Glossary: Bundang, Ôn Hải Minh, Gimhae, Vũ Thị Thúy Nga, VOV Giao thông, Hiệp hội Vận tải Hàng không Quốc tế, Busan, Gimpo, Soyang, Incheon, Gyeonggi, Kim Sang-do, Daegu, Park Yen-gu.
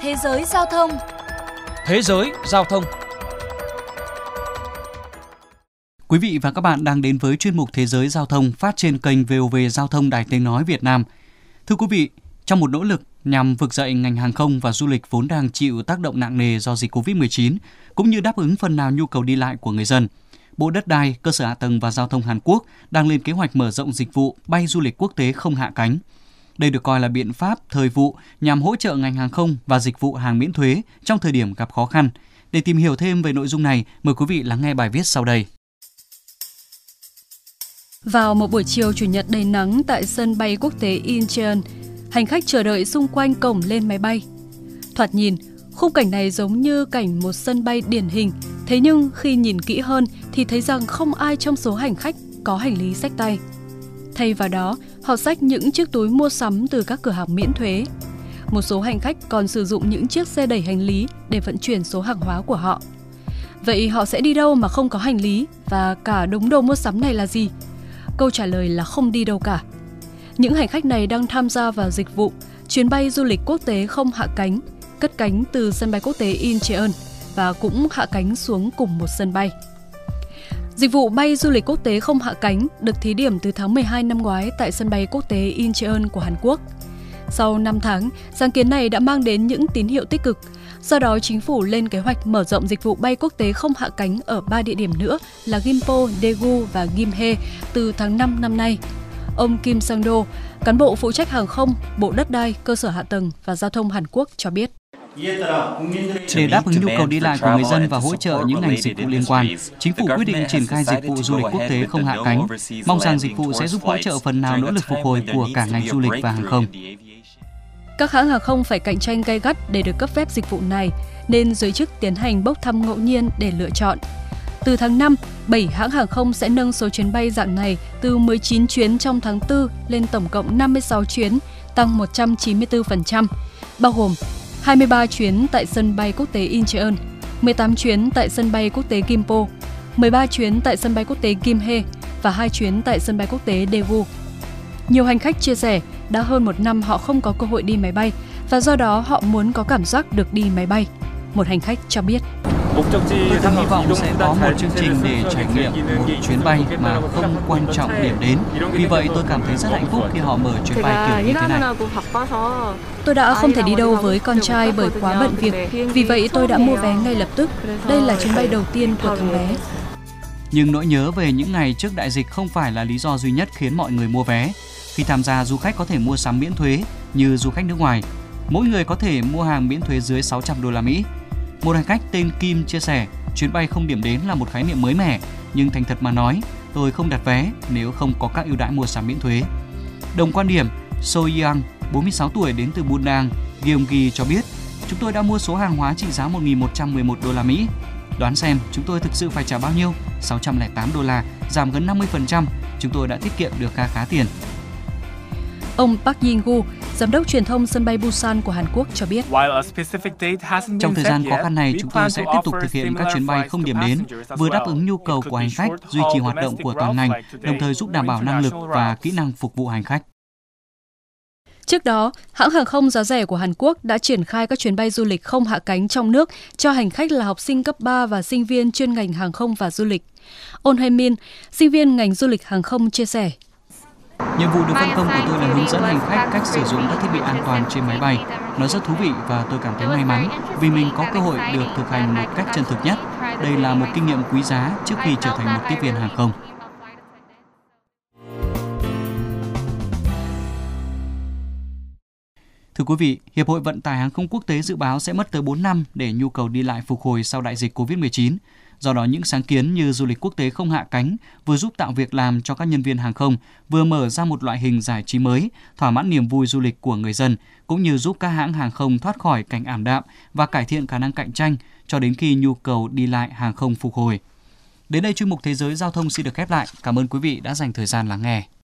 Thế giới giao thông. Thế giới giao thông. Quý vị và các bạn đang đến với chuyên mục Thế giới giao thông phát trên kênh VOV Giao thông Đài Tiếng nói Việt Nam. Thưa quý vị, trong một nỗ lực nhằm vực dậy ngành hàng không và du lịch vốn đang chịu tác động nặng nề do dịch Covid-19 cũng như đáp ứng phần nào nhu cầu đi lại của người dân, Bộ Đất đai, Cơ sở Hạ tầng và Giao thông Hàn Quốc đang lên kế hoạch mở rộng dịch vụ bay du lịch quốc tế không hạ cánh. Đây được coi là biện pháp thời vụ nhằm hỗ trợ ngành hàng không và dịch vụ hàng miễn thuế trong thời điểm gặp khó khăn. Để tìm hiểu thêm về nội dung này, mời quý vị lắng nghe bài viết sau đây. Vào một buổi chiều Chủ nhật đầy nắng tại sân bay quốc tế Incheon, hành khách chờ đợi xung quanh cổng lên máy bay. Thoạt nhìn, khung cảnh này giống như cảnh một sân bay điển hình, thế nhưng khi nhìn kỹ hơn thì thấy rằng không ai trong số hành khách có hành lý xách tay. Thay vào đó, họ xách những chiếc túi mua sắm từ các cửa hàng miễn thuế. Một số hành khách còn sử dụng những chiếc xe đẩy hành lý để vận chuyển số hàng hóa của họ. Vậy họ sẽ đi đâu mà không có hành lý và cả đống đồ mua sắm này là gì? Câu trả lời là không đi đâu cả. Những hành khách này đang tham gia vào dịch vụ chuyến bay du lịch quốc tế không hạ cánh, cất cánh từ sân bay quốc tế Incheon và cũng hạ cánh xuống cùng một sân bay. Dịch vụ bay du lịch quốc tế không hạ cánh được thí điểm từ tháng 12 năm ngoái tại sân bay quốc tế Incheon của Hàn Quốc. Sau 5 tháng, sáng kiến này đã mang đến những tín hiệu tích cực. Do đó, chính phủ lên kế hoạch mở rộng dịch vụ bay quốc tế không hạ cánh ở 3 địa điểm nữa là Gimpo, Daegu và Gimhae từ tháng 5 năm nay. Ông Kim Sang-do, cán bộ phụ trách hàng không, Bộ Đất đai, Cơ sở Hạ tầng và Giao thông Hàn Quốc cho biết. Để đáp ứng nhu cầu đi lại của người dân và hỗ trợ những ngành dịch vụ liên quan, chính phủ quyết định triển khai dịch vụ du lịch quốc tế không hạ cánh. Mong rằng dịch vụ sẽ giúp hỗ trợ phần nào nỗ lực phục hồi của cả ngành du lịch và hàng không. Các hãng hàng không phải cạnh tranh gay gắt để được cấp phép dịch vụ này, nên giới chức tiến hành bốc thăm ngẫu nhiên để lựa chọn. Từ tháng 5, 7 hãng hàng không sẽ nâng số chuyến bay dạng này từ 19 chuyến trong tháng 4 lên tổng cộng 56 chuyến, tăng 194%, bao gồm 23 chuyến tại sân bay quốc tế Incheon, 18 chuyến tại sân bay quốc tế Gimpo, 13 chuyến tại sân bay quốc tế Gimhae và 2 chuyến tại sân bay quốc tế Daegu. Nhiều hành khách chia sẻ, đã hơn một năm họ không có cơ hội đi máy bay và do đó họ muốn có cảm giác được đi máy bay. Một hành khách cho biết. Tôi hy vọng sẽ có một chương trình để trải nghiệm một chuyến bay mà không quan trọng điểm đến. Vì vậy tôi cảm thấy rất hạnh phúc khi họ mở chuyến bay kiểu như thế này. Tôi đã không thể đi đâu với con trai bởi quá bận việc. Vì vậy tôi đã mua vé ngay lập tức. Đây là chuyến bay đầu tiên của thằng bé. Nhưng nỗi nhớ về những ngày trước đại dịch không phải là lý do duy nhất khiến mọi người mua vé. Khi tham gia, du khách có thể mua sắm miễn thuế như du khách nước ngoài. Mỗi người có thể mua hàng miễn thuế dưới 600 đô la Mỹ. Một hành khách tên Kim chia sẻ, chuyến bay không điểm đến là một khái niệm mới mẻ, nhưng thành thật mà nói, tôi không đặt vé nếu không có các ưu đãi mua sắm miễn thuế. Đồng quan điểm, Soyang, 46 tuổi đến từ Bundang, Gyeonggi cho biết, chúng tôi đã mua số hàng hóa trị giá 1.111 đô la Mỹ. Đoán xem chúng tôi thực sự phải trả bao nhiêu? 608 đô la, giảm gần 50%, chúng tôi đã tiết kiệm được khá tiền. Ông Park Yen-gu, giám đốc truyền thông sân bay Busan của Hàn Quốc cho biết, trong thời gian khó khăn này, chúng tôi sẽ tiếp tục thực hiện các chuyến bay không điểm đến, vừa đáp ứng nhu cầu của hành khách, duy trì hoạt động của toàn ngành, đồng thời giúp đảm bảo năng lực và kỹ năng phục vụ hành khách. Trước đó, hãng hàng không giá rẻ của Hàn Quốc đã triển khai các chuyến bay du lịch không hạ cánh trong nước cho hành khách là học sinh cấp 3 và sinh viên chuyên ngành hàng không và du lịch. Ôn Hải Minh, sinh viên ngành du lịch hàng không chia sẻ, nhiệm vụ được phân công của tôi là hướng dẫn hành khách cách sử dụng các thiết bị an toàn trên máy bay. Nó rất thú vị và tôi cảm thấy may mắn vì mình có cơ hội được thực hành một cách chân thực nhất. Đây là một kinh nghiệm quý giá trước khi trở thành một tiếp viên hàng không. Thưa quý vị, Hiệp hội Vận tải Hàng không Quốc tế dự báo sẽ mất tới 4 năm để nhu cầu đi lại phục hồi sau đại dịch COVID-19. Do đó, những sáng kiến như du lịch quốc tế không hạ cánh vừa giúp tạo việc làm cho các nhân viên hàng không, vừa mở ra một loại hình giải trí mới, thỏa mãn niềm vui du lịch của người dân, cũng như giúp các hãng hàng không thoát khỏi cảnh ảm đạm và cải thiện khả năng cạnh tranh cho đến khi nhu cầu đi lại hàng không phục hồi. Đến đây, chuyên mục Thế giới Giao thông xin được khép lại. Cảm ơn quý vị đã dành thời gian lắng nghe.